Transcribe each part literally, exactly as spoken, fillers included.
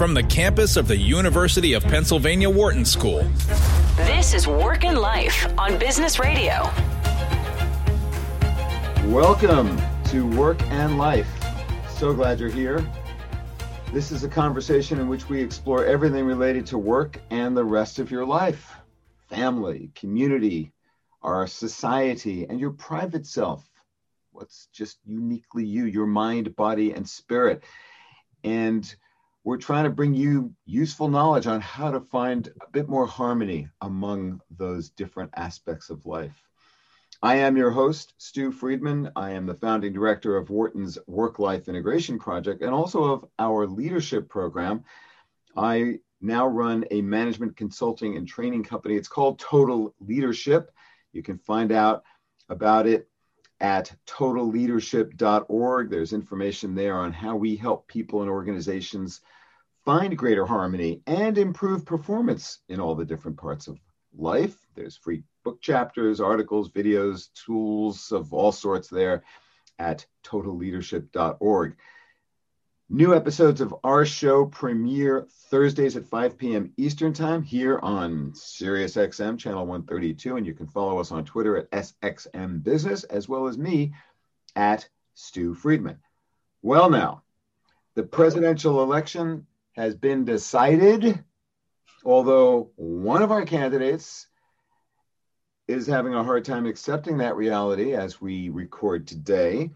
from the campus of the University of Pennsylvania Wharton School. This is Work and Life on Business Radio. Welcome to Work and Life. So glad you're here. This is a conversation in which we explore everything related to work and the rest of your life, family, community, our society, and your private self. What's just uniquely you, your mind, body, and spirit. And we're trying to bring you useful knowledge on how to find a bit more harmony among those different aspects of life. I am your host, Stu Friedman. I am the founding director of Wharton's Work-Life Integration Project and also of our leadership program. I now run a management consulting and training company. It's called Total Leadership. You can find out about it at total leadership dot org. There's information there on how we help people and organizations find greater harmony and improve performance in all the different parts of life. There's free book chapters, articles, videos, tools of all sorts there at total leadership dot org. New episodes of our show premiere Thursdays at five p.m. Eastern Time here on SiriusXM Channel one thirty-two, and you can follow us on Twitter at S X M Business, as well as me at Stu Friedman. Well, now, the presidential election has been decided, although one of our candidates is having a hard time accepting that reality as we record today.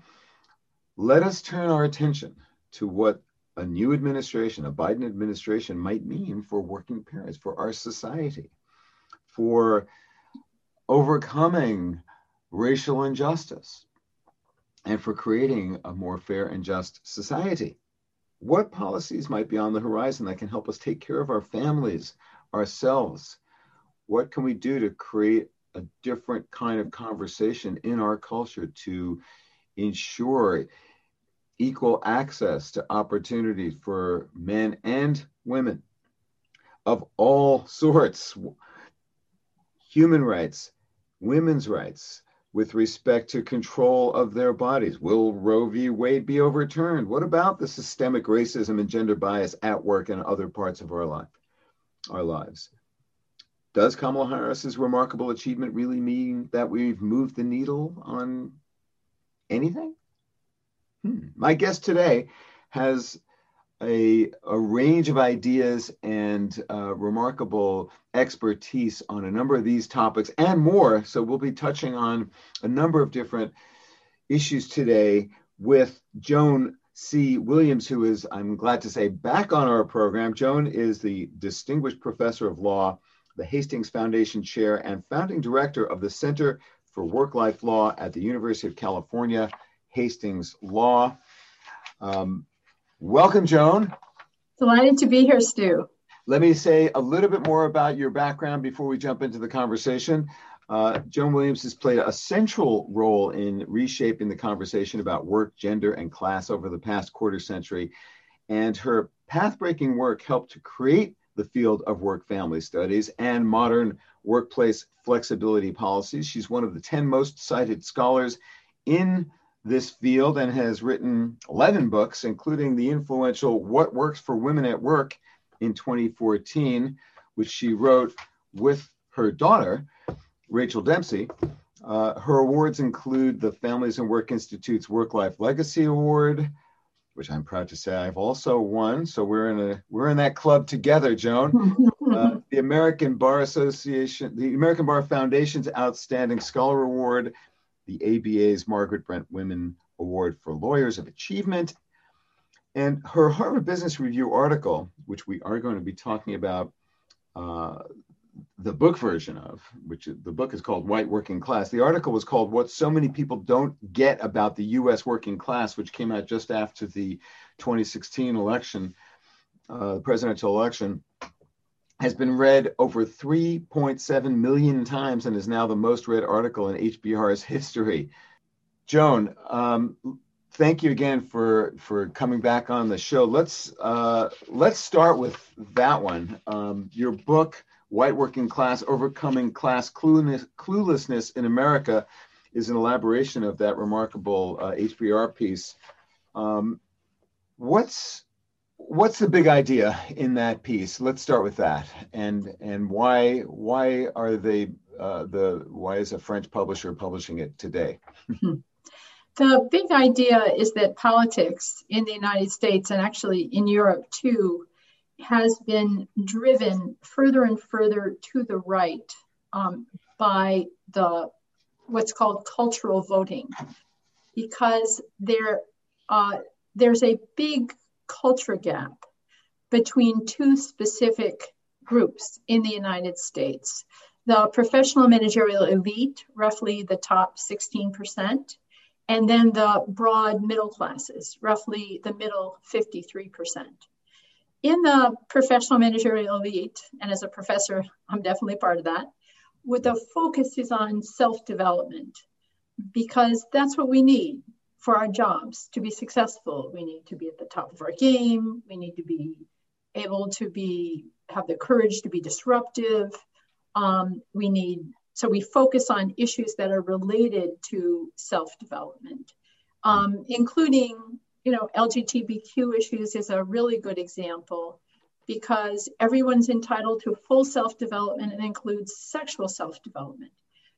Let us turn our attention to what a new administration, a Biden administration, might mean for working parents, for our society, for overcoming racial injustice, and for creating a more fair and just society. What policies might be on the horizon that can help us take care of our families, ourselves? What can we do to create a different kind of conversation in our culture to ensure equal access to opportunity for men and women of all sorts, human rights, women's rights, with respect to control of their bodies? Will Roe v. Wade be overturned? What about the systemic racism and gender bias at work and other parts of our life, our lives? Does Kamala Harris's remarkable achievement really mean that we've moved the needle on anything? Hmm. My guest today has a, a range of ideas and uh, remarkable expertise on a number of these topics and more. So we'll be touching on a number of different issues today with Joan C. Williams, who is, I'm glad to say, back on our program. Joan is the Distinguished Professor of Law, the Hastings Foundation Chair, and founding director of the Center for Work-Life Law at the University of California, Hastings Law. Um, welcome, Joan. Delighted to be here, Stu. Let me say a little bit more about your background before we jump into the conversation. Uh, Joan Williams has played a central role in reshaping the conversation about work, gender, and class over the past quarter century, and her path-breaking work helped to create the field of work-family studies and modern workplace flexibility policies. She's one of the ten most cited scholars in this field and has written eleven books, including the influential What Works for Women at Work in twenty fourteen, which she wrote with her daughter, Rachel Dempsey. Uh, her awards include the Families and Work Institute's Work-Life Legacy Award, which I'm proud to say I've also won. So we're in a we're in that club together, Joan. Uh, the American Bar Association, the American Bar Foundation's Outstanding Scholar Award, the A B A's Margaret Brent Women Award for Lawyers of Achievement, and her Harvard Business Review article, which we are going to be talking about uh, the book version of, which the book is called White Working Class. The article was called What So Many People Don't Get About the U S Working Class, which came out just after the twenty sixteen election, uh, the presidential election, has been read over three point seven million times and is now the most read article in H B R's history. Joan, um, thank you again for for coming back on the show. Let's uh, let's start with that one. Um, your book, White Working Class, Overcoming Class Clueless, Cluelessness in America, is an elaboration of that remarkable uh, H B R piece. Um, what's what's the big idea in that piece? Let's start with that. And and why why are they uh, the why is a French publisher publishing it today? The big idea is that politics in the United States, and actually in Europe too, has been driven further and further to the right um, by the what's called cultural voting, because there uh, there's a big culture gap between two specific groups in the United States. The professional managerial elite, roughly the top sixteen percent, and then the broad middle classes, roughly the middle fifty-three percent. In the professional managerial elite, and as a professor, I'm definitely part of that, with the focus is on self-development, because that's what we need for our jobs to be successful. We need to be at the top of our game. We need to be able to be, have the courage to be disruptive. Um, we need, so we focus on issues that are related to self-development, um, including, you know, L G B T Q issues is a really good example, because everyone's entitled to full self-development and includes sexual self-development.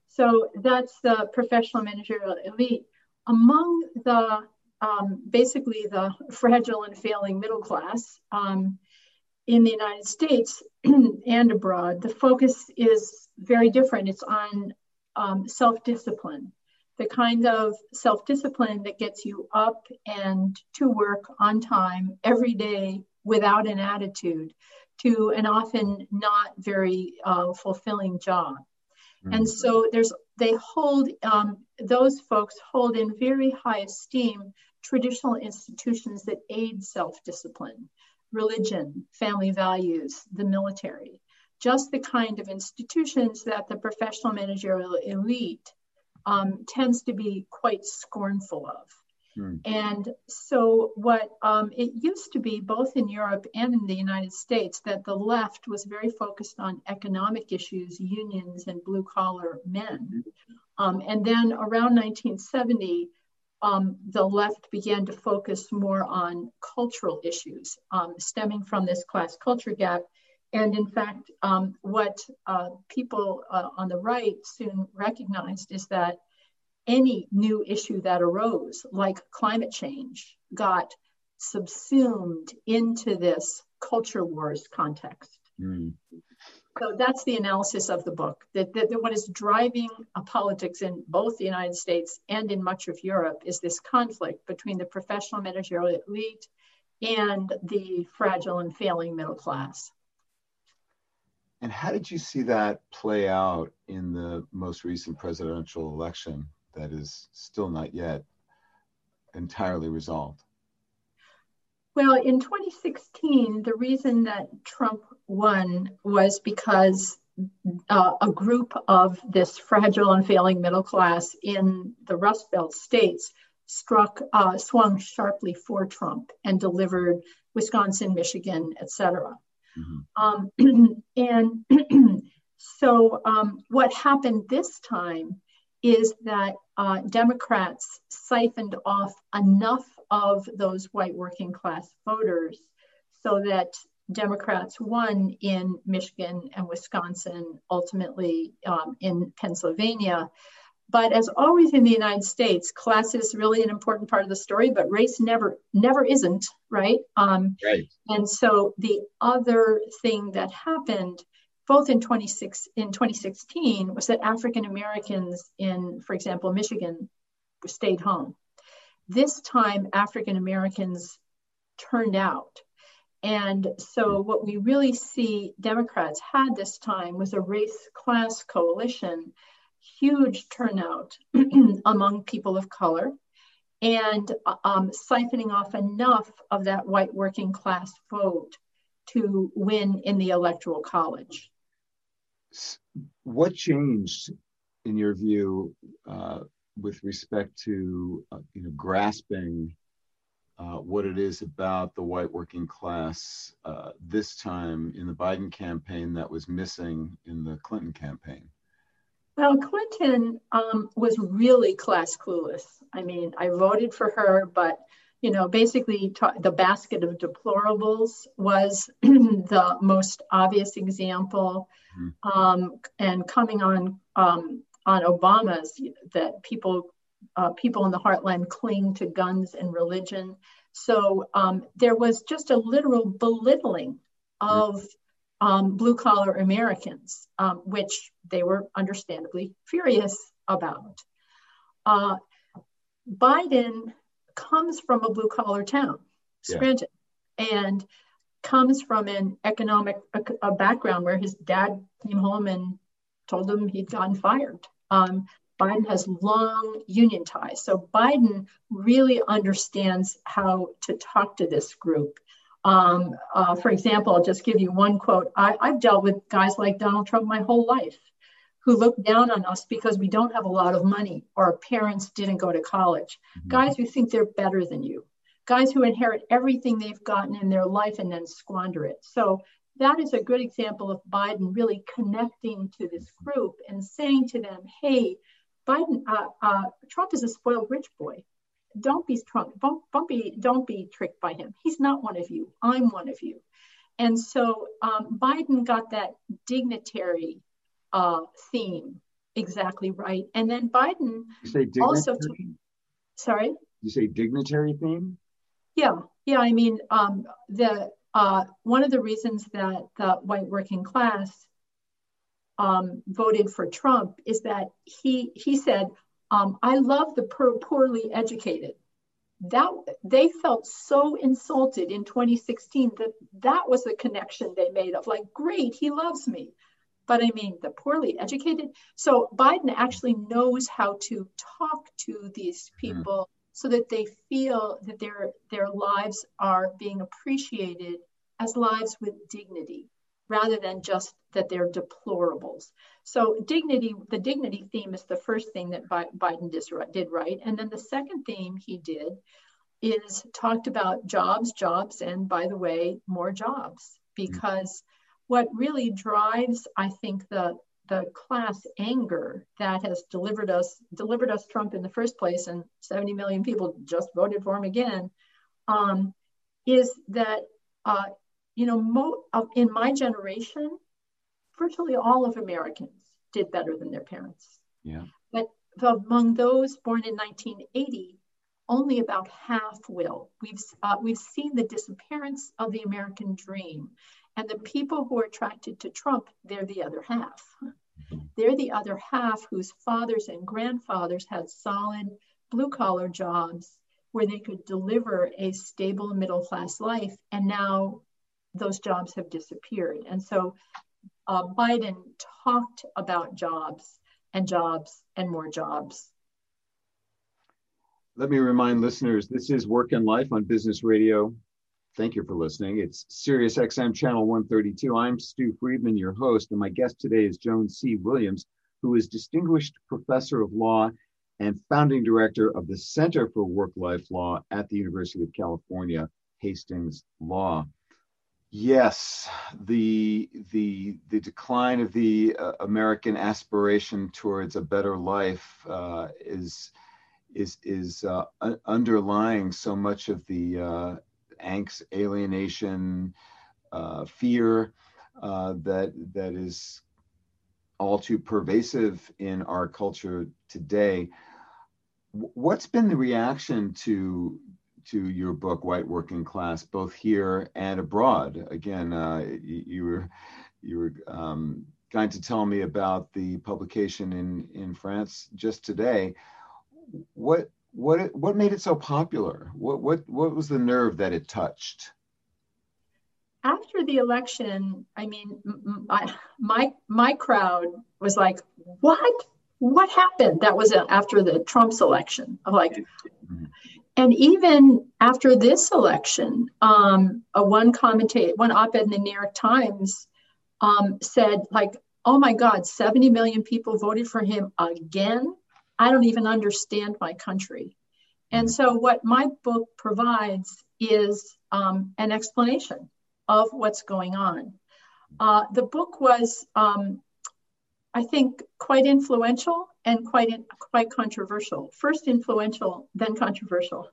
So that's the professional managerial elite. Among the, um, basically the fragile and failing middle class um, in the United States and abroad, the focus is very different. It's on um, self-discipline, the kind of self-discipline that gets you up and to work on time every day without an attitude to an often not very uh, fulfilling job. Mm-hmm. And so there's They hold, um, those folks hold in very high esteem traditional institutions that aid self-discipline, religion, family values, the military, just the kind of institutions that the professional managerial elite um, tends to be quite scornful of. Mm. And so what um, it used to be both in Europe and in the United States that the left was very focused on economic issues, unions and blue collar men. Um, and then around nineteen seventy, um, the left began to focus more on cultural issues um, stemming from this class culture gap. And in fact, um, what uh, people uh, on the right soon recognized is that any new issue that arose, like climate change, got subsumed into this culture wars context. Mm. So that's the analysis of the book, that, that, that what is driving a politics in both the United States and in much of Europe is this conflict between the professional managerial elite and the fragile and failing middle class. And how did you see that play out in the most recent presidential election? That is still not yet entirely resolved. Well, in twenty sixteen, the reason that Trump won was because uh, a group of this fragile and failing middle class in the Rust Belt states struck, uh, swung sharply for Trump and delivered Wisconsin, Michigan, et cetera. Mm-hmm. um, and so um, what happened this time is that uh, Democrats siphoned off enough of those white working class voters so that Democrats won in Michigan and Wisconsin, ultimately um, in Pennsylvania. But as always in the United States, class is really an important part of the story, but race never never isn't, right? Um, right. And so the other thing that happened both in twenty sixteen was that African Americans in, for example, Michigan stayed home. This time, African Americans turned out. And so what we really see Democrats had this time was a race-class coalition, huge turnout among people of color, and um, siphoning off enough of that white working class vote to win in the Electoral College. What changed, in your view, uh, with respect to uh, you know, grasping uh, what it is about the white working class uh, this time in the Biden campaign that was missing in the Clinton campaign? Well, Clinton um, was really class clueless. I mean, I voted for her, but you know, basically ta- the basket of deplorables was the most obvious example. Mm-hmm. Um, and coming on um, on Obama's, that people uh, people in the heartland cling to guns and religion. So um, there was just a literal belittling of um, blue collar Americans, um, which they were understandably furious about. Uh, Biden comes from a blue collar town, Scranton, yeah. and comes from an economic a, a background where his dad came home and told him he'd gotten fired. Um, Biden has long union ties. So Biden really understands how to talk to this group. Um, uh, for example, I'll just give you one quote. I, I've dealt with guys like Donald Trump my whole life, who look down on us because we don't have a lot of money or our parents didn't go to college. Mm-hmm. Guys who think they're better than you. Guys who inherit everything they've gotten in their life and then squander it. So that is a good example of Biden really connecting to this group and saying to them, hey, Biden, uh, uh, Trump is a spoiled rich boy. Don't be Trump. Don't, don't be, don't be tricked by him. He's not one of you. I'm one of you. And so um, Biden got that dignitary uh, theme exactly right. And then Biden you say also, took, sorry, you say dignitary theme? Yeah. Yeah. I mean, um, the, uh, one of the reasons that the white working class um, voted for Trump is that he, he said, um, I love the per- poorly educated. That they felt so insulted in twenty sixteen that that was the connection they made of like, great, he loves me. But I mean, the poorly educated. So Biden actually knows how to talk to these people mm-hmm. so that they feel that their their lives are being appreciated as lives with dignity, rather than just that they're deplorables. So dignity, the dignity theme is the first thing that Biden did right. And then the second theme he did is talked about jobs, jobs, and by the way, more jobs, because mm-hmm. what really drives, I think, the the class anger that has delivered us delivered us Trump in the first place, and seventy million people just voted for him again, um, is that uh, you know mo- uh, in my generation, virtually all of Americans did better than their parents. Yeah. But among those born in nineteen eighty, only about half will. We've uh, we've seen the disappearance of the American dream. And the people who are attracted to Trump, they're the other half. They're the other half whose fathers and grandfathers had solid blue-collar jobs where they could deliver a stable middle-class life. And now those jobs have disappeared. And so uh, Biden talked about jobs and jobs and more jobs. Let me remind listeners, this is Work and Life on Business Radio. Thank you for listening. It's SiriusXM Channel one thirty-two. I'm Stu Friedman, your host, and my guest today is Joan C. Williams, who is Distinguished Professor of Law and Founding Director of the Center for Work-Life Law at the University of California, Hastings Law. Yes, the the the decline of the uh, American aspiration towards a better life uh, is is is uh, underlying so much of the uh, angst, alienation, uh, fear uh, that that is all too pervasive in our culture today. W- what's been the reaction to to your book, White Working Class, both here and abroad? Again, uh, you, you were you were um, going to tell me about the publication in, in France just today. What? What what made it so popular? What what what was the nerve that it touched? After the election, I mean, my my, my crowd was like, "What? What happened?" That was after the Trump's election. I'm like, mm-hmm. and even after this election, um, a one commentator, one op-ed in the New York Times, um, said, "Like, oh my God, seventy million people voted for him again. I don't even understand my country." And so what my book provides is um, an explanation of what's going on. Uh, the book was, um, I think, quite influential and quite in, quite controversial. First influential, then controversial.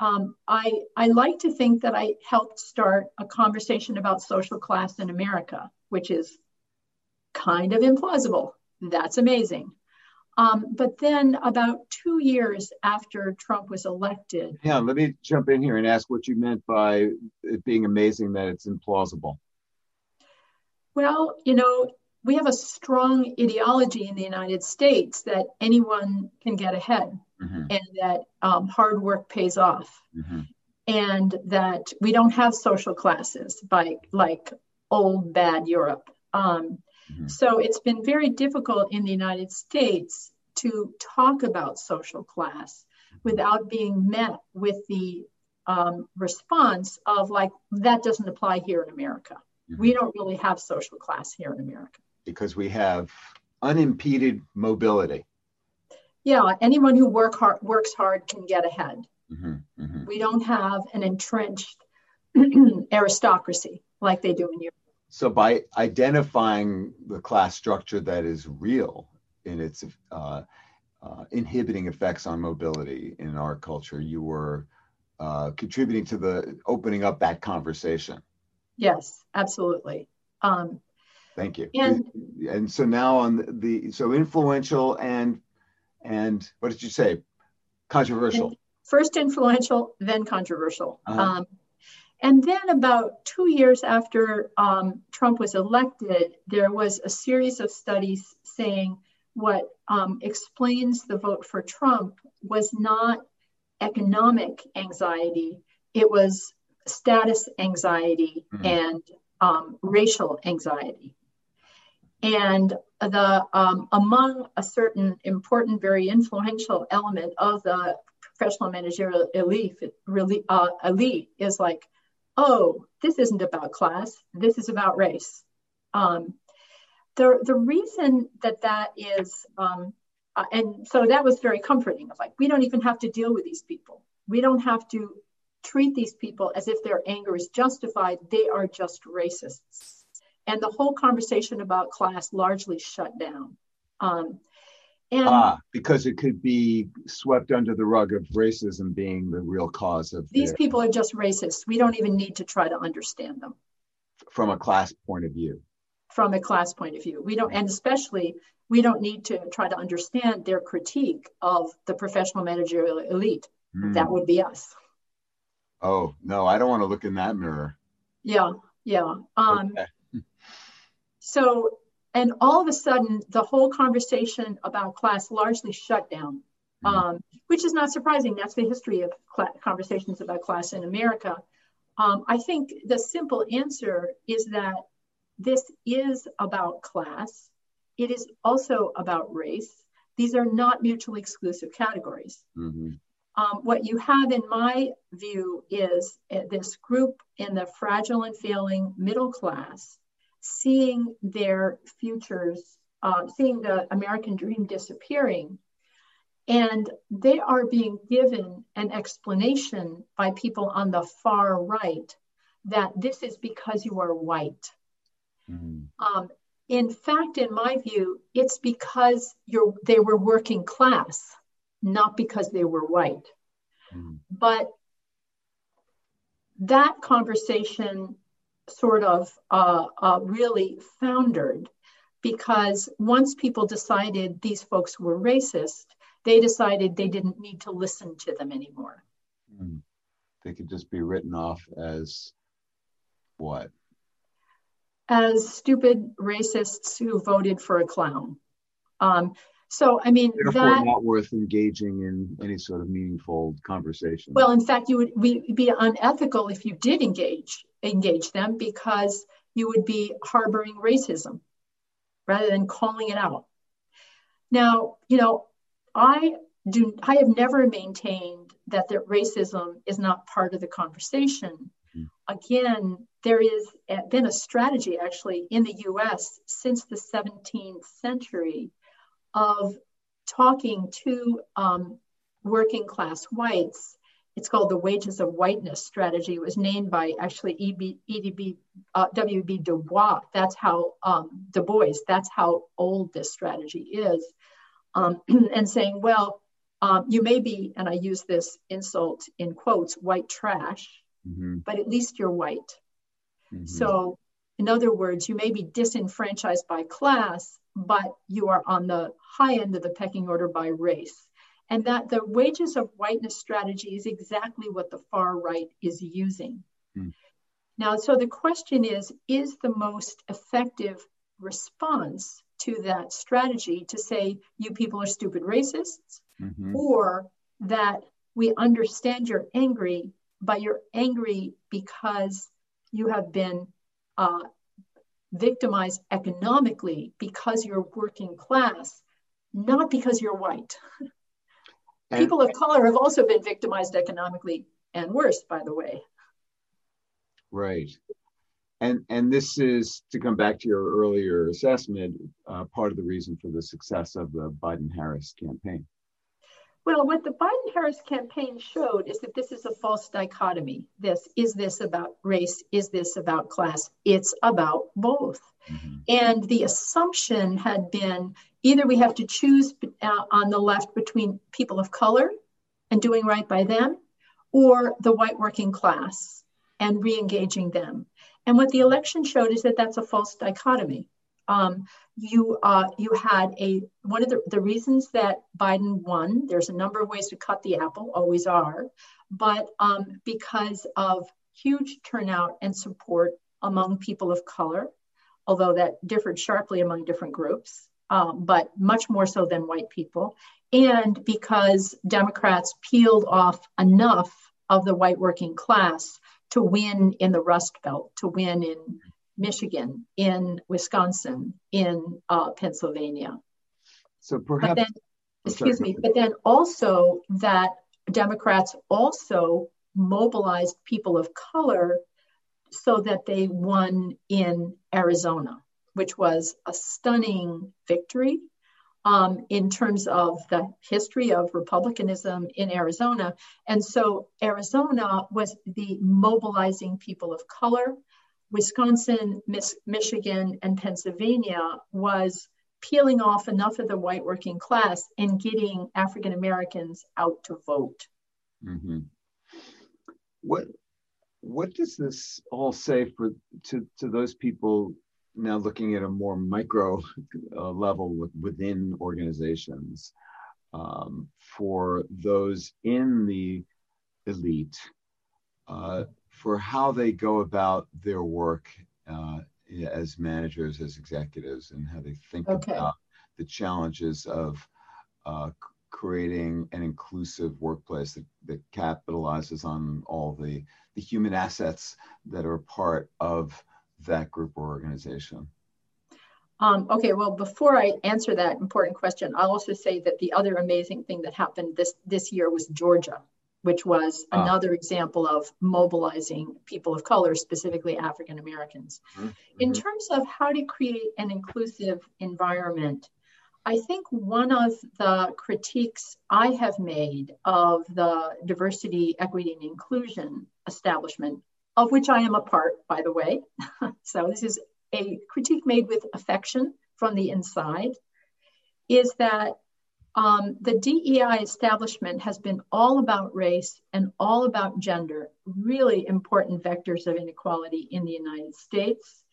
Um, I, I like to think that I helped start a conversation about social class in America, which is kind of implausible. That's amazing. Um, but then about two years after Trump was elected. Yeah, let me jump in here and ask what you meant by it being amazing that it's implausible. Well, you know, we have a strong ideology in the United States that anyone can get ahead. Mm-hmm. And that um, hard work pays off. Mm-hmm. And that we don't have social classes by, like old bad Europe. Um, mm-hmm. So it's been very difficult in the United States to talk about social class without being met with the um, response of like, that doesn't apply here in America. Mm-hmm. We don't really have social class here in America. Because we have unimpeded mobility. Yeah, anyone who work hard, works hard can get ahead. Mm-hmm, mm-hmm. We don't have an entrenched aristocracy like they do in Europe. So by identifying the class structure that is real in its uh, uh, inhibiting effects on mobility in our culture, you were uh, contributing to the opening up that conversation. Yes, absolutely. Um, Thank you. And, and so now on the, so influential and And what did you say? Controversial. First influential, then controversial. Uh-huh. Um, and then about two years after um, Trump was elected, there was a series of studies saying what um, explains the vote for Trump was not economic anxiety. It was status anxiety mm-hmm. and um, racial anxiety. And the um, among a certain important, very influential element of the professional managerial elite, elite, uh, elite is like, oh, this isn't about class. This is about race. Um, the the reason that that is, um, uh, and so that was very comforting. Of like, we don't even have to deal with these people. We don't have to treat these people as if their anger is justified. They are just racists. And the whole conversation about class largely shut down. Um, and ah, because it could be swept under the rug of racism being the real cause of these their, people are just racists. We don't even need to try to understand them. From a class point of view. From a class point of view. We don't, and especially we don't need to try to understand their critique of the professional managerial elite. Mm. That would be us. Oh, no, I don't want to look in that mirror. Yeah, yeah. Um, okay. So, and all of a sudden, the whole conversation about class largely shut down, mm-hmm. um, which is not surprising. That's the history of cl- conversations about class in America. Um, I think the simple answer is that this is about class. It is also about race. These are not mutually exclusive categories. Mm-hmm. Um, what you have, in my view, is uh, this group in the fragile and failing middle class seeing their futures, uh, seeing the American dream disappearing. And they are being given an explanation by people on the far right that this is because you are white. Mm-hmm. Um, in fact, in my view, it's because you're, they were working class, not because they were white. Mm-hmm. But that conversation sort of uh, uh, really foundered because once people decided these folks were racist, they decided they didn't need to listen to them anymore. Mm. They could just be written off as what? As stupid racists who voted for a clown. Um, So, I mean, therefore that, not worth engaging in any sort of meaningful conversation. Well, in fact, you would we, be unethical if you did engage engage them because you would be harboring racism rather than calling it out. Now, you know, I do. I have never maintained that that racism is not part of the conversation. Mm-hmm. Again, there is been a strategy actually in the U S since the seventeenth century. Of talking to um, working class whites. It's called the Wages of Whiteness strategy. It was named by actually E B, E D B, uh, W B Du Bois. That's how, um, Du Bois, that's how old this strategy is. Um, and saying, well, Um, you may be, and I use this insult in quotes, white trash, mm-hmm. but at least you're white. Mm-hmm. So in other words, you may be disenfranchised by class, but you are on the high end of the pecking order by race. And that the wages of whiteness strategy is exactly what the far right is using. Mm. Now, so the question is, is the most effective response to that strategy to say, you people are stupid racists, mm-hmm. or that we understand you're angry, but you're angry because you have been uh, victimized economically because you're working class, not because you're white. People of color have also been victimized economically, and worse, by the way. Right. And and this is, to come back to your earlier assessment, uh, part of the reason for the success of the Biden-Harris campaign. Well, what the Biden-Harris campaign showed is that this is a false dichotomy. This is this about race? Is this about class? It's about both. Mm-hmm. And the assumption had been either we have to choose uh, on the left between people of color and doing right by them, or the white working class and re-engaging them. And what the election showed is that that's a false dichotomy. Um, you uh, you had a, one of the, the reasons that Biden won, there's a number of ways to cut the apple, always are, but um, because of huge turnout and support among people of color, although that differed sharply among different groups, um, but much more so than white people, and because Democrats peeled off enough of the white working class to win in the Rust Belt, to win in Michigan, in Wisconsin, in uh, Pennsylvania. So perhaps, but then, excuse me, but then also that Democrats also mobilized people of color so that they won in Arizona, which was a stunning victory um, in terms of the history of Republicanism in Arizona. And so Arizona was the mobilizing people of color. Wisconsin, Miss, Michigan, and Pennsylvania was peeling off enough of the white working class and getting African Americans out to vote. Mm-hmm. What what does this all say for to, to those people now looking at a more micro uh, level within organizations, um, for those in the elite, uh, for how they go about their work uh, as managers, as executives, and how they think okay. about the challenges of uh, creating an inclusive workplace that, that capitalizes on all the, the human assets that are part of that group or organization? Um, okay, well, before I answer that important question, I'll also say that the other amazing thing that happened this, this year was Georgia, which was another wow. example of mobilizing people of color, specifically African Americans. Mm-hmm. In terms of how to create an inclusive environment, I think one of the critiques I have made of the diversity, equity, and inclusion establishment, of which I am a part, by the way. So this is a critique made with affection from the inside, is that Um, the D E I establishment has been all about race and all about gender, really important vectors of inequality in the United States.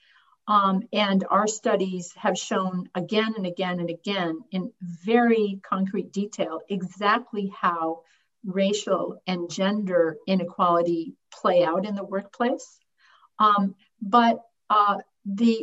Um, and our studies have shown again and again and again in very concrete detail exactly how racial and gender inequality play out in the workplace. Um, but uh, the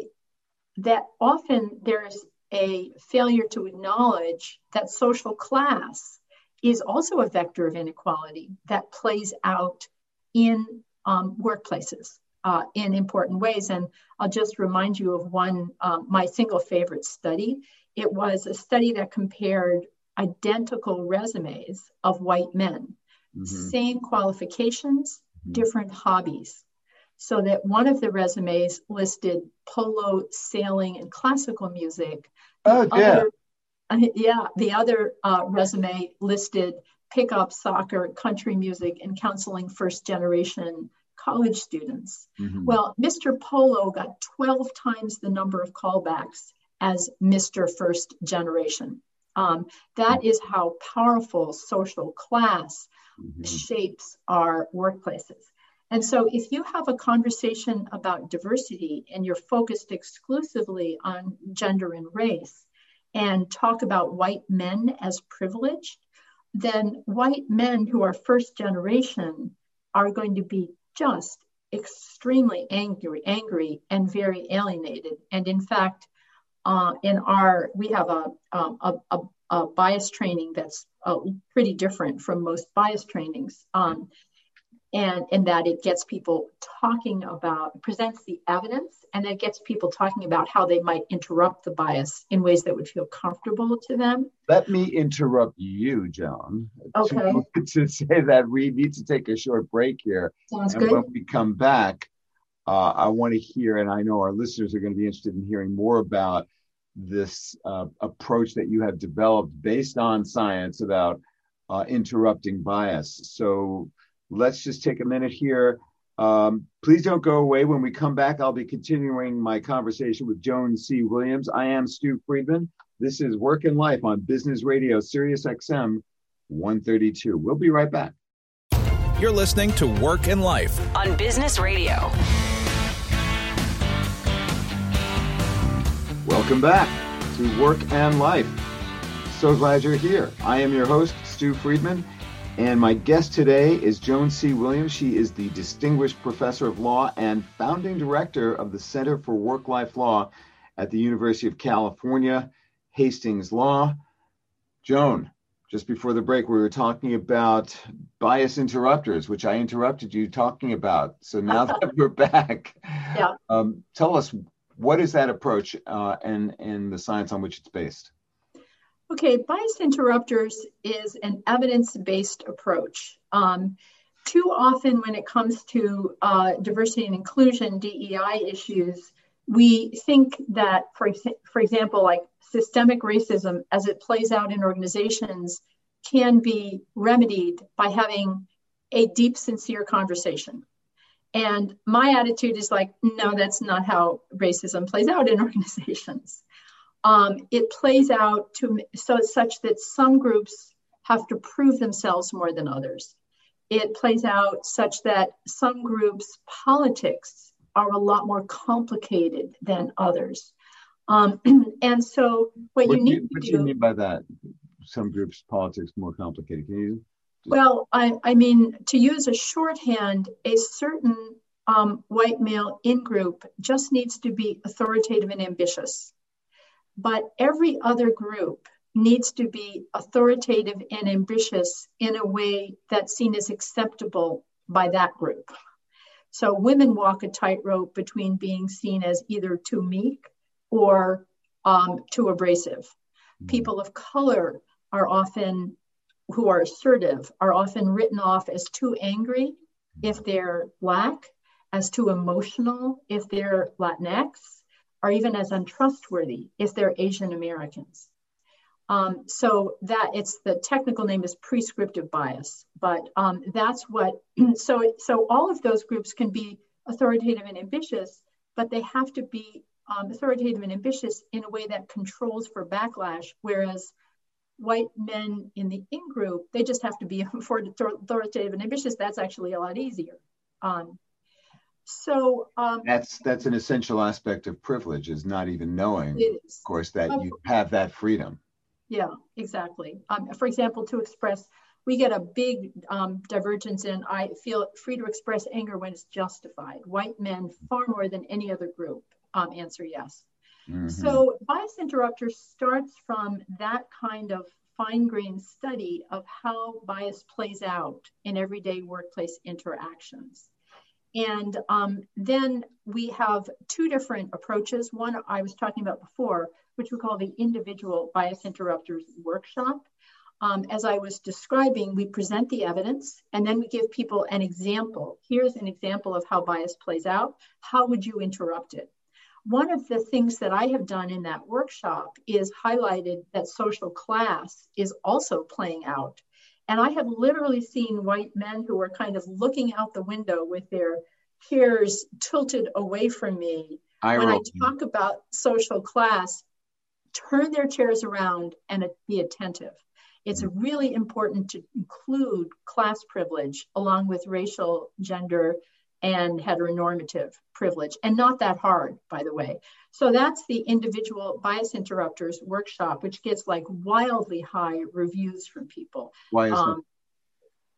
that often there's a failure to acknowledge that social class is also a vector of inequality that plays out in um, workplaces uh, in important ways. And I'll just remind you of one, uh, my single favorite study. It was a study that compared identical resumes of white men, mm-hmm. same qualifications, mm-hmm. different hobbies. So that one of the resumes listed polo, sailing, and classical music. Oh, yeah. Other, yeah, the other uh, resume listed pickup, soccer, country music, and counseling first-generation college students. Mm-hmm. Well, Mister Polo got twelve times the number of callbacks as Mister First Generation. Um, that is how powerful social class mm-hmm. shapes our workplaces. And so if you have a conversation about diversity and you're focused exclusively on gender and race and talk about white men as privileged, then white men who are first generation are going to be just extremely angry, angry and very alienated. And in fact, uh, in our, we have a, a, a, a bias training that's uh, pretty different from most bias trainings. Um, And, and that it gets people talking about, presents the evidence, and it gets people talking about how they might interrupt the bias in ways that would feel comfortable to them. Let me interrupt you, Joan, okay. to, to say that we need to take a short break here. Sounds and good. When we come back, uh, I want to hear, and I know our listeners are going to be interested in hearing more about this uh, approach that you have developed based on science about uh, interrupting bias. So let's just take a minute here. Um, please don't go away. When we come back, I'll be continuing my conversation with Joan C. Williams. I am Stu Friedman. This is Work and Life on Business Radio, SiriusXM one thirty-two. We'll be right back. You're listening to Work and Life on Business Radio. Welcome back to Work and Life. So glad you're here. I am your host, Stu Friedman. And my guest today is Joan C. Williams. She is the Distinguished Professor of Law and Founding Director of the Center for Work-Life Law at the University of California, Hastings Law. Joan, just before the break, we were talking about bias interrupters, which I interrupted you talking about. So now that we're back, yeah. um, tell us, what is that approach uh, and, and the science on which it's based? Okay, bias interrupters is an evidence-based approach. Um, too often when it comes to uh, diversity and inclusion, D E I issues, we think that, for, for example, like systemic racism as it plays out in organizations can be remedied by having a deep, sincere conversation. And my attitude is like, no, that's not how racism plays out in organizations. Um, it plays out to so such that some groups have to prove themselves more than others. It plays out such that some groups' politics are a lot more complicated than others. Um, and so what, what you need do you, what to do... What do you mean by that? Some groups' politics more complicated? Can you just... Well, I, I mean, to use a shorthand, a certain um, white male in-group just needs to be authoritative and ambitious. But every other group needs to be authoritative and ambitious in a way that's seen as acceptable by that group. So women walk a tightrope between being seen as either too meek or um, too abrasive. Mm-hmm. People of color are often, who are assertive, are often written off as too angry if they're Black, as too emotional if they're Latinx, or even as untrustworthy if they're Asian Americans. Um, so that it's the technical name is prescriptive bias, but um, that's what, so, so all of those groups can be authoritative and ambitious, but they have to be um, authoritative and ambitious in a way that controls for backlash, whereas white men in the in-group, they just have to be authoritative and ambitious. That's actually a lot easier. Um, So um, that's that's an essential aspect of privilege, is not even knowing, of course, that um, you have that freedom. Yeah, exactly. Um, for example, to express, we get a big um, divergence in, I feel free to express anger when it's justified. White men far more than any other group um, answer yes. Mm-hmm. So bias interrupter starts from that kind of fine-grained study of how bias plays out in everyday workplace interactions. And um, then we have two different approaches. One I was talking about before, which we call the individual bias interrupters workshop. Um, as I was describing, we present the evidence and then we give people an example. Here's an example of how bias plays out. How would you interrupt it? One of the things that I have done in that workshop is highlighted that social class is also playing out. And I have literally seen white men who are kind of looking out the window with their chairs tilted away from me. I when I talk about social class, turn their chairs around and be attentive. It's really important to include class privilege along with racial, gender, and heteronormative privilege, and not that hard, by the way. So that's the individual Bias Interrupters workshop, which gets like wildly high reviews from people. Why is um,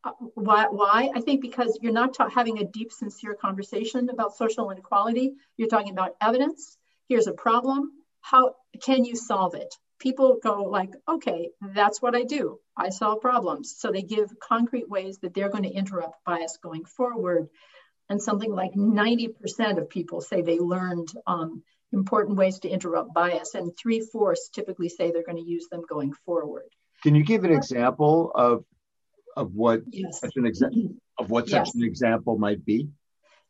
that? Why, why? I think because you're not ta- having a deep, sincere conversation about social inequality. You're talking about evidence. Here's a problem. How can you solve it? People go like, okay, that's what I do. I solve problems. So they give concrete ways that they're going to interrupt bias going forward. And something like ninety percent of people say they learned um, important ways to interrupt bias, and three-fourths typically say they're going to use them going forward. Can you give an example of of what yes. such an exa- of what yes. such an example might be?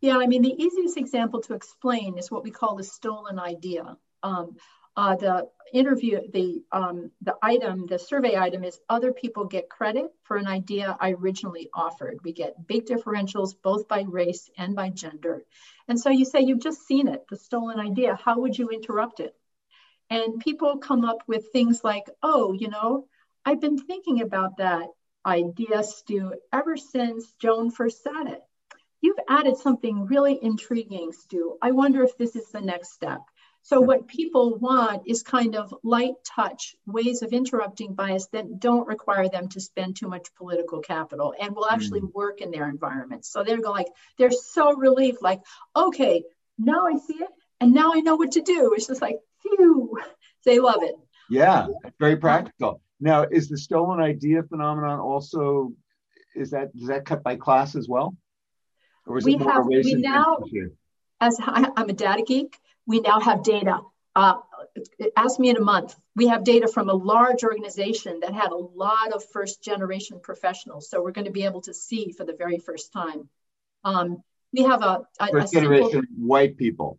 Yeah, I mean, the easiest example to explain is what we call the stolen idea. Um, uh, the interview, the um, the item, the survey item is other people get credit for an idea I originally offered. We get big differentials both by race and by gender. And so you say, you've just seen it, the stolen idea. How would you interrupt it? And people come up with things like, oh, you know, I've been thinking about that idea, Stu, ever since Joan first said it. You've added something really intriguing, Stu. I wonder if this is the next step. So what people want is kind of light touch ways of interrupting bias that don't require them to spend too much political capital and will actually work in their environments. So they're going like, they're so relieved, like, okay, now I see it and now I know what to do. It's just like, phew, they love it. Yeah, very practical. Now, is the stolen idea phenomenon also, is that, does that cut by class as well? Or is we it more have, a race we now, as I, I'm a data geek, we now have data. Uh, ask me in a month. We have data from a large organization that had a lot of first generation professionals. So we're going to be able to see for the very first time. Um, we have a, a first a generation simple, white people.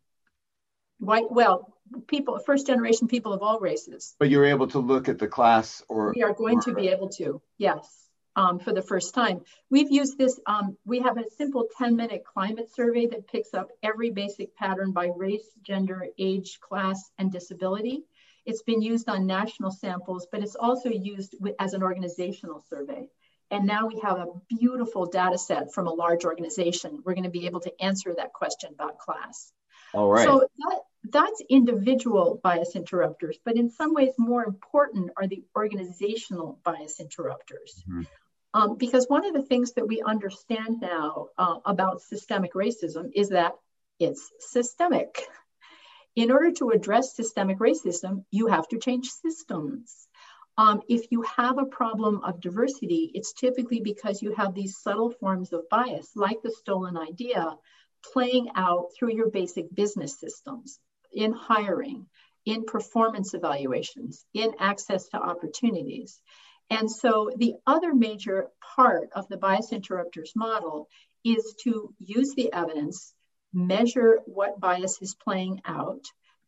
White, well, people, first generation people of all races. But you're able to look at the class or. We are going or, to be able to, yes. Um, for the first time. We've used this, um, we have a simple ten minute climate survey that picks up every basic pattern by race, gender, age, class, and disability. It's been used on national samples, but it's also used as an organizational survey. And now we have a beautiful data set from a large organization. We're going to be able to answer that question about class. All right. So that, that's individual bias interrupters, but in some ways more important are the organizational bias interrupters. Mm-hmm. Um, because one of the things that we understand now uh, about systemic racism is that it's systemic. In order to address systemic racism, you have to change systems. Um, if you have a problem of diversity, it's typically because you have these subtle forms of bias, like the stolen idea, playing out through your basic business systems, in hiring, in performance evaluations, in access to opportunities. And so the other major part of the bias interrupters model is to use the evidence, measure what bias is playing out,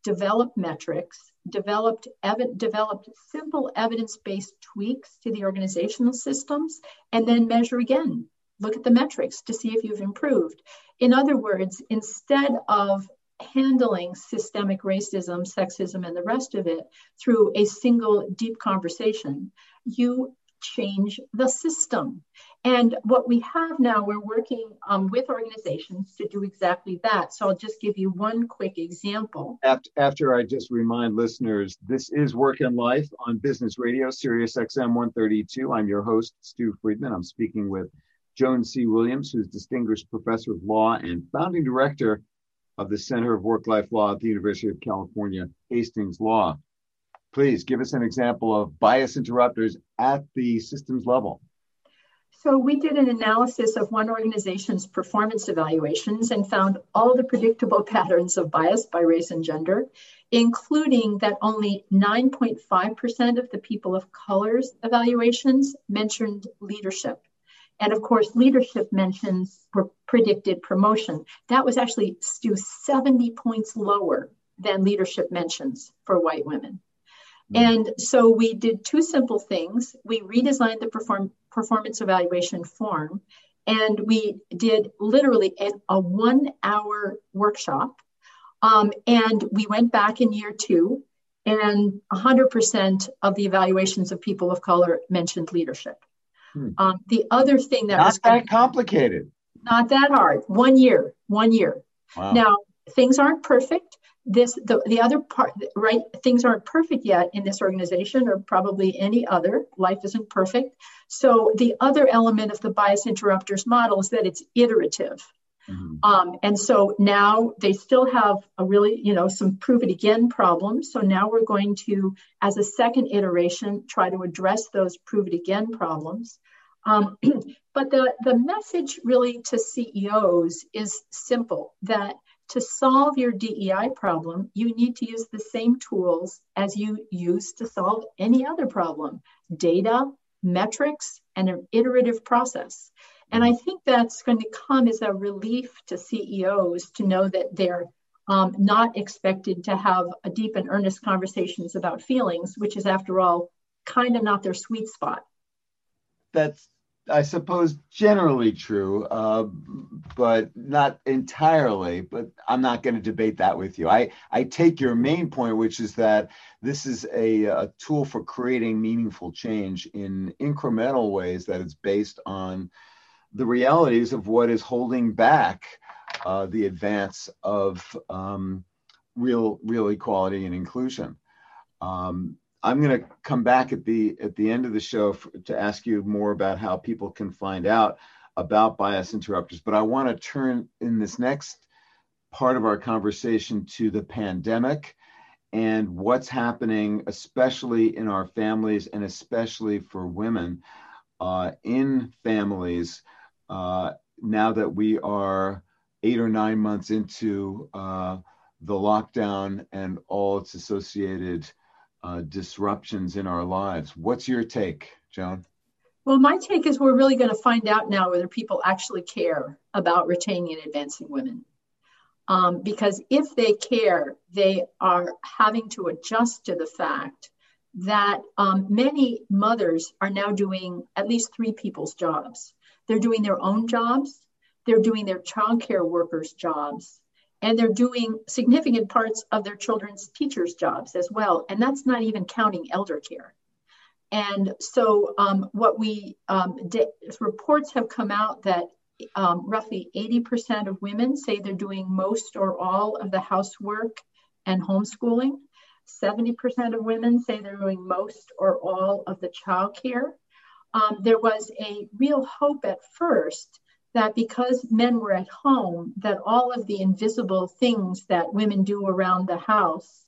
develop metrics, developed ev- developed simple evidence-based tweaks to the organizational systems, and then measure again. Look at the metrics to see if you've improved. In other words, instead of handling systemic racism, sexism, and the rest of it through a single deep conversation, you change the system. And what we have now, we're working um, with organizations to do exactly that. So I'll just give you one quick example. After, after I just remind listeners, this is Work and Life on Business Radio, SiriusXM one thirty-two. I'm your host, Stu Friedman. I'm speaking with Joan C. Williams, who's Distinguished Professor of Law and Founding Director of the Center of Work-Life Law at the University of California, Hastings Law. Please give us an example of bias interrupters at the systems level. So we did an analysis of one organization's performance evaluations and found all the predictable patterns of bias by race and gender, including that only nine point five percent of the people of color's evaluations mentioned leadership. And of course, leadership mentions were predicted promotion. That was actually still seventy points lower than leadership mentions for white women. And so we did two simple things. We redesigned the perform- performance evaluation form, and we did literally a, a one hour workshop. Um, and we went back in year two and one hundred percent of the evaluations of people of color mentioned leadership. Hmm. Um, the other thing that not was that complicated, not that hard, one year, one year. Wow. Now, things aren't perfect. This, the, the other part, right? Things aren't perfect yet in this organization or probably any other. Life isn't perfect. So the other element of the bias interrupters model is that it's iterative. Mm-hmm. Um, and so now they still have a really, you know, some prove it again problems. So now we're going to, as a second iteration, try to address those prove it again problems. Um, but the, the message really to C E Os is simple, that to solve your D E I problem, you need to use the same tools as you use to solve any other problem, data, metrics, and an iterative process. And I think that's going to come as a relief to C E Os to know that they're um, not expected to have a deep and earnest conversations about feelings, which is, after all, kind of not their sweet spot. That's, I suppose, generally true, uh, but not entirely. But I'm not going to debate that with you. I, I take your main point, which is that this is a, a tool for creating meaningful change in incremental ways that is based on the realities of what is holding back uh, the advance of um, real, real equality and inclusion. Um, I'm going to come back at the at the end of the show for, to ask you more about how people can find out about bias interrupters. But I want to turn in this next part of our conversation to the pandemic and what's happening, especially in our families and especially for women uh, in families. Uh, now that we are eight or nine months into uh, the lockdown and all its associated uh, disruptions in our lives. What's your take, Joan? Well, my take is we're really going to find out now whether people actually care about retaining and advancing women. Um, because if they care, they are having to adjust to the fact that um, many mothers are now doing at least three people's jobs. They're doing their own jobs, they're doing their childcare workers' jobs, and they're doing significant parts of their children's teachers' jobs as well. And that's not even counting elder care. And so um, what we, um, de- reports have come out that um, roughly eighty percent of women say they're doing most or all of the housework and homeschooling. seventy percent of women say they're doing most or all of the childcare. Um, there was a real hope at first that because men were at home, that all of the invisible things that women do around the house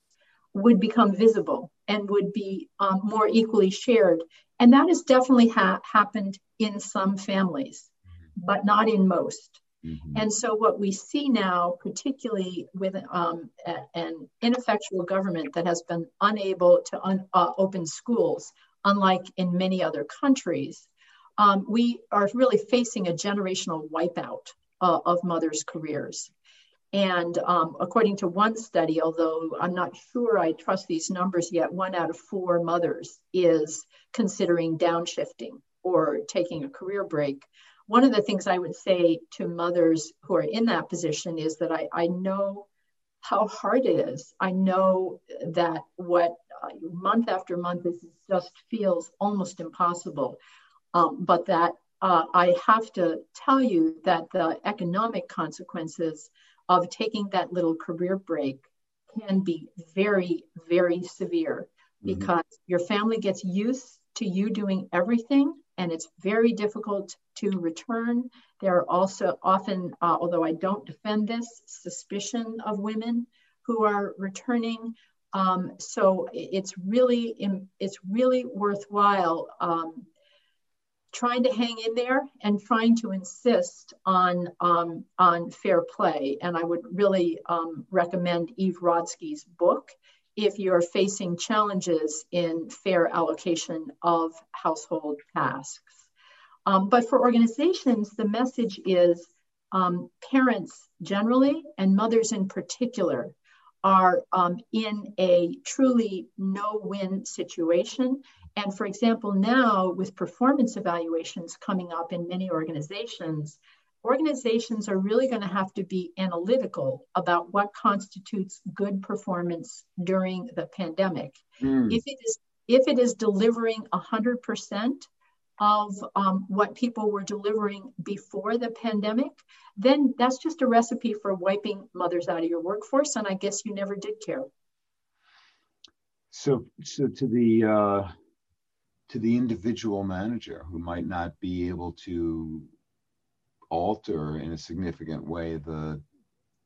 would become visible and would be um, more equally shared. And that has definitely ha- happened in some families, but not in most. Mm-hmm. And so what we see now, particularly with um, a, an ineffectual government that has been unable to un- uh, open schools, unlike in many other countries, um, we are really facing a generational wipeout uh, of mothers' careers. And um, according to one study, although I'm not sure I trust these numbers yet, one out of four mothers is considering downshifting or taking a career break. One of the things I would say to mothers who are in that position is that I, I know how hard it is. I know that what uh, month after month is just feels almost impossible. Um, but that uh, I have to tell you that the economic consequences of taking that little career break can be very, very severe mm-hmm. because your family gets used to you doing everything and it's very difficult to return. There are also often, uh, although I don't defend this, suspicion of women who are returning. Um, so it's really it's really worthwhile um, trying to hang in there and trying to insist on um, on fair play. And I would really um, recommend Eve Rodsky's book if you're facing challenges in fair allocation of household tasks. Um, but for organizations, the message is um, parents generally and mothers in particular are um, in a truly no-win situation. And for example, now with performance evaluations coming up in many organizations, organizations are really going to have to be analytical about what constitutes good performance during the pandemic. Mm. If it is if it is delivering one hundred percent of um, what people were delivering before the pandemic, then that's just a recipe for wiping mothers out of your workforce, and I guess you never did care. So, so to the uh, to the individual manager who might not be able to alter in a significant way the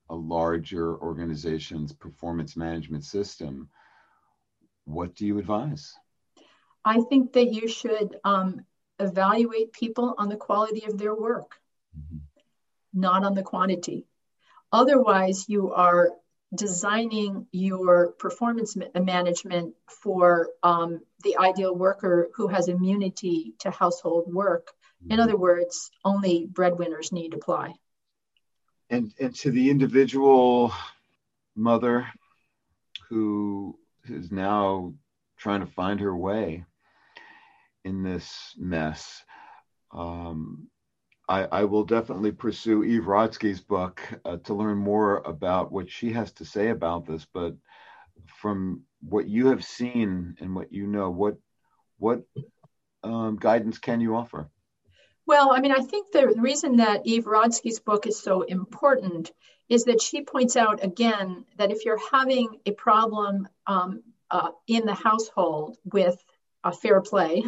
a larger organization's performance management system, what do you advise? I think that you should um, evaluate people on the quality of their work, mm-hmm. not on the quantity. Otherwise, you are designing your performance management for um, the ideal worker who has immunity to household work. Mm-hmm. In other words, only breadwinners need apply. And, and to the individual mother who is now trying to find her way in this mess, um, I, I will definitely pursue Eve Rodsky's book uh, to learn more about what she has to say about this. But from what you have seen and what you know, what what um, guidance can you offer? Well, I mean, I think the reason that Eve Rodsky's book is so important is that she points out again that if you're having a problem um, uh, in the household with uh, fair play,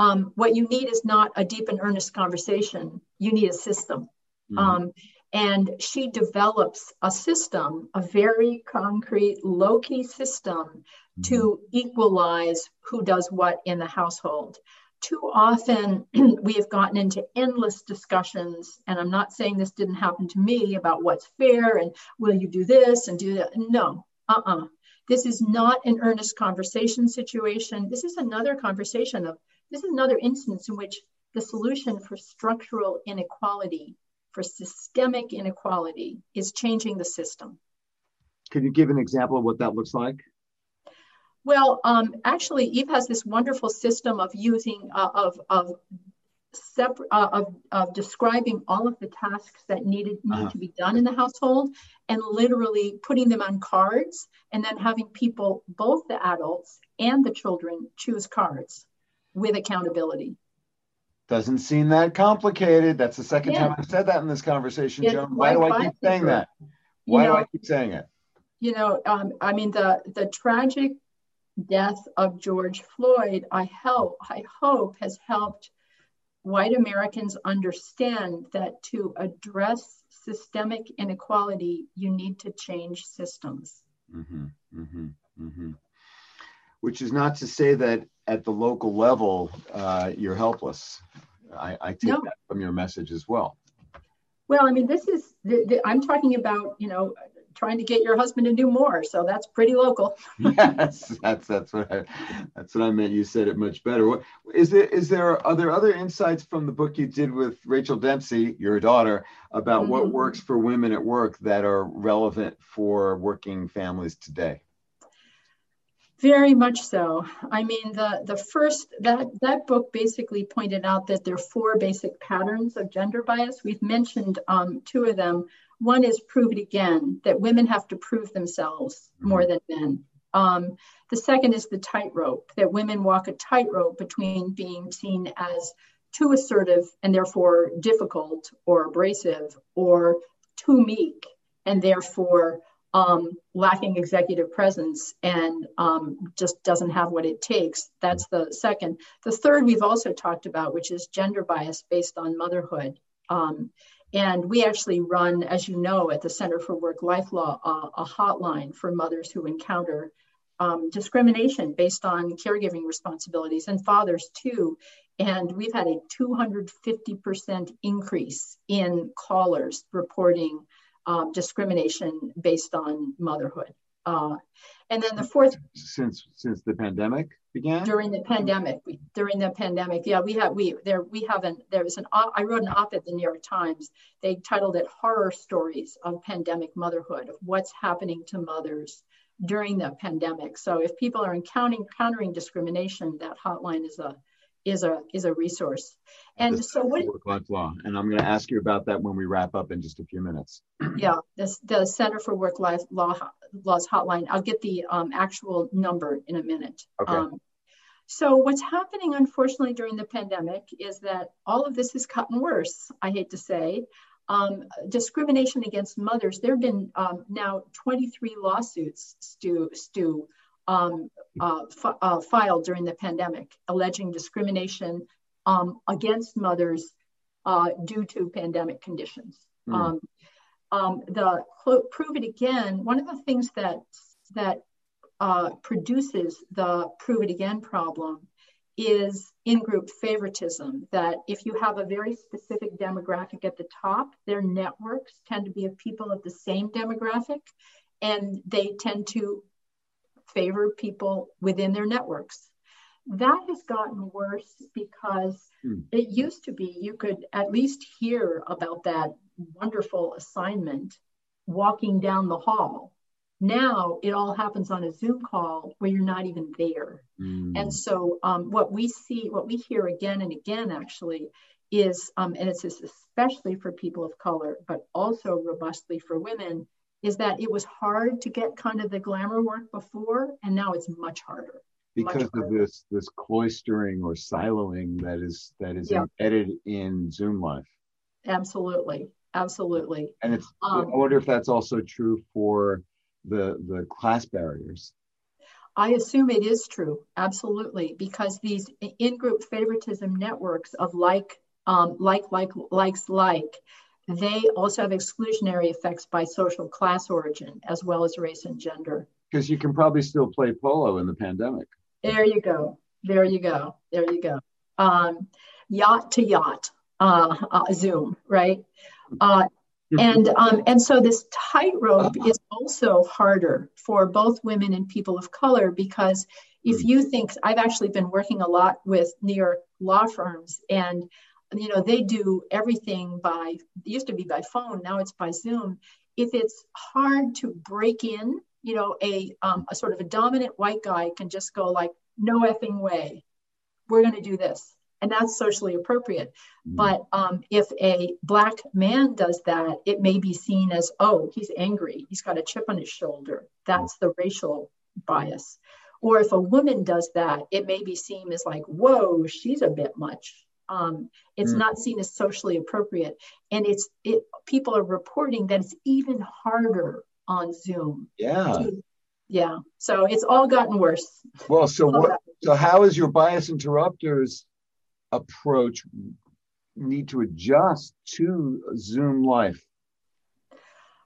Um, what you need is not a deep and earnest conversation. You need a system. Mm-hmm. Um, and she develops a system, a very concrete, low-key system mm-hmm. to equalize who does what in the household. Too often, we have gotten into endless discussions, and I'm not saying this didn't happen to me, about what's fair and will you do this and do that. No, uh-uh. This is not an earnest conversation situation. This is another conversation of This is another instance in which the solution for structural inequality, for systemic inequality, is changing the system. Could you give an example of what that looks like? Well, um, actually, Eve has this wonderful system of using, uh, of of, separ- uh, of of describing all of the tasks that needed need uh-huh. to be done in the household and literally putting them on cards and then having people, both the adults and the children, choose cards with accountability. Doesn't seem that complicated. That's the second yeah. time I've said that in this conversation, yeah, Joan. Why do I keep saying that? Why do I keep saying it? You know, um, I mean, the the tragic death of George Floyd, I hope, I hope has helped white Americans understand that to address systemic inequality, you need to change systems. Mm-hmm, mm-hmm, mm-hmm. Which is not to say that at the local level, uh, you're helpless. I, I take no. that from your message as well. Well, I mean, this is, the, the, I'm talking about, you know, trying to get your husband to do more. So that's pretty local. Yes, that's that's what, I, that's what I meant. You said it much better. What, is there, is there, are there other insights from the book you did with Rachel Dempsey, your daughter, about mm-hmm. what works for women at work that are relevant for working families today? Very much so. I mean, the, the first, that, that book basically pointed out that there are four basic patterns of gender bias. We've mentioned um, two of them. One is prove it again, that women have to prove themselves more than men. Um, the second is the tightrope, that women walk a tightrope between being seen as too assertive and therefore difficult or abrasive, or too meek and therefore Um, lacking executive presence and um, just doesn't have what it takes. That's the second. The third we've also talked about, which is gender bias based on motherhood. Um, and we actually run, as you know, at the Center for Work-Life Law, uh, a hotline for mothers who encounter um, discrimination based on caregiving responsibilities, and fathers too. And we've had a two hundred fifty percent increase in callers reporting Um, discrimination based on motherhood. Uh, and then the fourth, since since the pandemic began. During the pandemic, we, during the pandemic, yeah, we have we there we haven't there was an I wrote an op-ed in the New York Times. They titled it "Horror Stories of Pandemic Motherhood," of what's happening to mothers during the pandemic. So if people are encountering, encountering discrimination, that hotline is a is a is a resource. And so what Work-Life Law, and I'm going to ask you about that when we wrap up in just a few minutes. Yeah, this, the Center for Work-Life Law Law's hotline. I'll get the um, actual number in a minute. Okay. Um, so what's happening, unfortunately, during the pandemic is that all of this has gotten worse. I hate to say, um, discrimination against mothers. There have been um, now twenty-three lawsuits, Stu, Stu um, uh, f uh, filed during the pandemic, alleging discrimination Um, against mothers uh, due to pandemic conditions. Mm. Um, um, the Prove It Again, one of the things that, that uh, produces the Prove It Again problem is in-group favoritism, that if you have a very specific demographic at the top, their networks tend to be of people of the same demographic, and they tend to favor people within their networks. That has gotten worse because mm. it used to be you could at least hear about that wonderful assignment walking down the hall. Now it all happens on a Zoom call where you're not even there. Mm. And so um, what we see, what we hear again and again actually is, um, and it's especially for people of color, but also robustly for women, is that it was hard to get kind of the glamour work before, and now it's much harder. Because of this this cloistering or siloing that is that is yeah. embedded in Zoom life. Absolutely, absolutely. And it's um, I wonder if that's also true for the the class barriers. I assume it is true, absolutely, because these in-group favoritism networks of like um, like like likes like, they also have exclusionary effects by social class origin as well as race and gender. Because you can probably still play polo in the pandemic. There you go. There you go. There you go. Um, yacht to yacht, uh, uh, Zoom, right? Uh, and um, and so this tightrope is also harder for both women and people of color, because if you think, I've actually been working a lot with New York law firms, and you know they do everything by, it used to be by phone, now it's by Zoom. If it's hard to break in, you know, a, um, a sort of a dominant white guy can just go like, no effing way, we're going to do this. And that's socially appropriate. Mm-hmm. But um, if a black man does that, it may be seen as, oh, he's angry, he's got a chip on his shoulder. That's the racial bias. Or if a woman does that, it may be seen as like, whoa, she's a bit much. Um, it's mm-hmm. not seen as socially appropriate. And it's it, people are reporting that it's even harder on Zoom. Yeah. Yeah. So it's all gotten worse. Well, so what, so how is your Bias Interrupters approach need to adjust to Zoom life?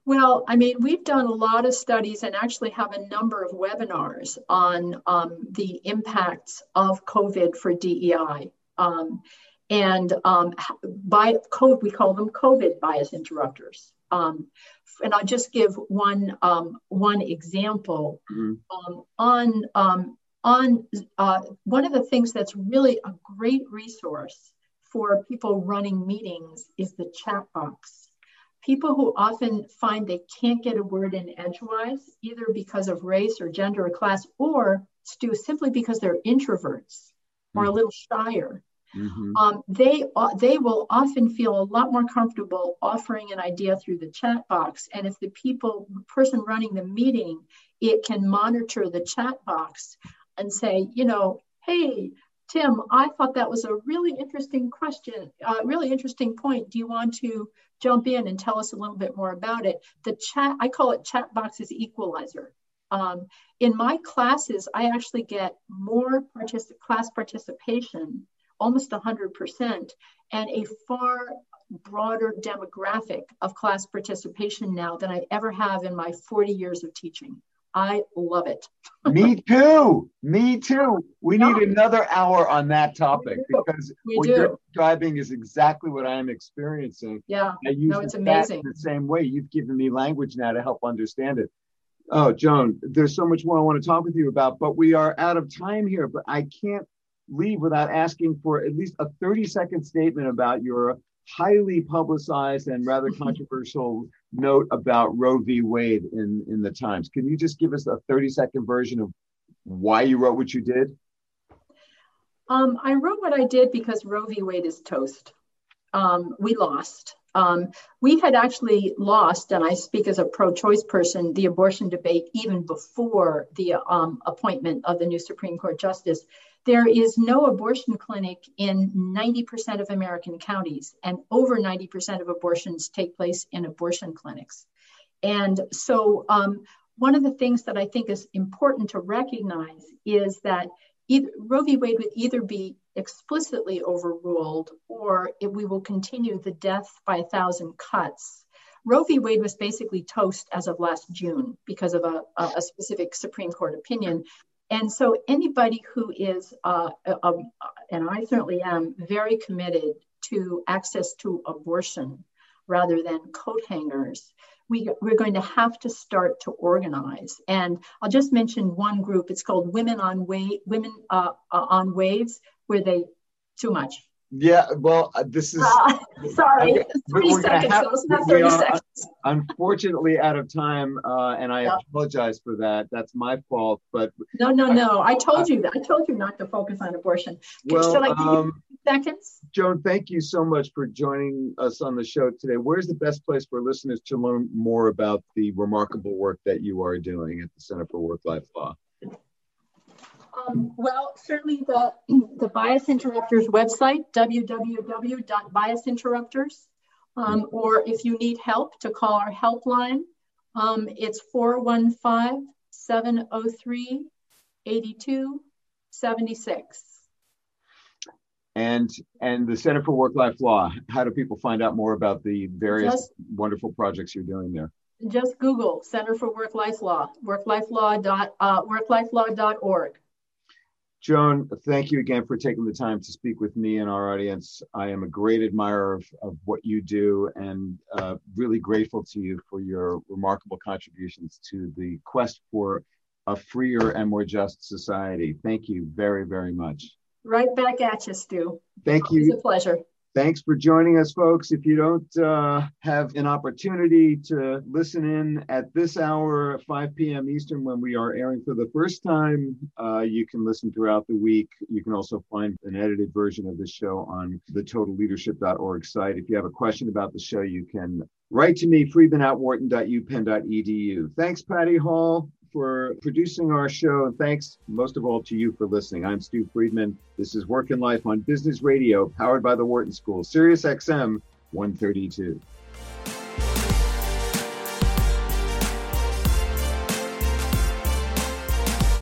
Well, I mean, we've done a lot of studies and actually have a number of webinars on um, the impacts of COVID for D E I. Um, and um, by code, we call them COVID Bias Interrupters. Um, and I'll just give one um, one example. Mm-hmm. um, on um, on uh, one of the things that's really a great resource for people running meetings is the chat box. People who often find they can't get a word in edgewise, either because of race or gender or class, or Stu, simply because they're introverts mm-hmm. or a little shyer. Mm-hmm. um, they, uh, they will often feel a lot more comfortable offering an idea through the chat box. And if the people, the person running the meeting, it can monitor the chat box and say, you know, hey, Tim, I thought that was a really interesting question, uh, really interesting point. Do you want to jump in and tell us a little bit more about it? The chat, I call it chat box's equalizer. Um, in my classes, I actually get more particip- class participation, almost one hundred percent, and a far broader demographic of class participation now than I ever have in my forty years of teaching. I love it. Me too. Me too. We no. need another hour on that topic, because we what do. you're describing is exactly what I'm experiencing. Yeah, I use no, it's amazing. In the same way, you've given me language now to help understand it. Oh, Joan, there's so much more I want to talk with you about, but we are out of time here, but I can't leave without asking for at least a thirty second statement about your highly publicized and rather controversial note about Roe v. Wade in, in the Times. Can you just give us a thirty second version of why you wrote what you did? Um, I wrote what I did because Roe v. Wade is toast. Um, we lost. Um, we had actually lost, and I speak as a pro-choice person, the abortion debate even before the um, appointment of the new Supreme Court justice. There is no abortion clinic in ninety percent of American counties, and over ninety percent of abortions take place in abortion clinics. And so um, one of the things that I think is important to recognize is that either, Roe v. Wade would either be explicitly overruled, or it, we will continue the death by a thousand cuts. Roe v. Wade was basically toast as of last June because of a, a specific Supreme Court opinion. And so anybody who is, uh, a, a, and I certainly am, very committed to access to abortion rather than coat hangers, we, we're going to have to start to organize. And I'll just mention one group. It's called Women on Wave, Women uh, on Waves. Were they too much? Yeah, well, uh, this is... Uh, sorry, okay. thirty seconds, have, so it's not thirty seconds. Unfortunately out of time, uh, and I yeah. apologize for that. That's my fault, but... No, no, I, no, I told I, you that. I told you not to focus on abortion. Well, Should I give um, you seconds? Joan, thank you so much for joining us on the show today. Where's the best place for listeners to learn more about the remarkable work that you are doing at the Center for Work-Life Law? Um, well, certainly the, the Bias Interrupters website, w w w dot bias interrupters, um, or if you need help, to call our helpline. Um, it's four one five, seven oh three, eight two seven six. And, and the Center for Work-Life Law, how do people find out more about the various Just, wonderful projects you're doing there? Just Google Center for Work-Life Law, work life law dot org. Joan, thank you again for taking the time to speak with me and our audience. I am a great admirer of, of what you do, and uh, really grateful to you for your remarkable contributions to the quest for a freer and more just society. Thank you very, very much. Right back at you, Stu. Thank you. It's a pleasure. Thanks for joining us, folks. If you don't uh, have an opportunity to listen in at this hour at five p m Eastern when we are airing for the first time, uh, you can listen throughout the week. You can also find an edited version of this show on the total leadership dot org site. If you have a question about the show, you can write to me, friedman at wharton dot u penn dot e d u. Thanks, Patty Hall, for producing our show, and thanks most of all to you for listening. I'm Stu Friedman. This is Work and Life on Business Radio, powered by the Wharton School, SiriusXM one thirty-two.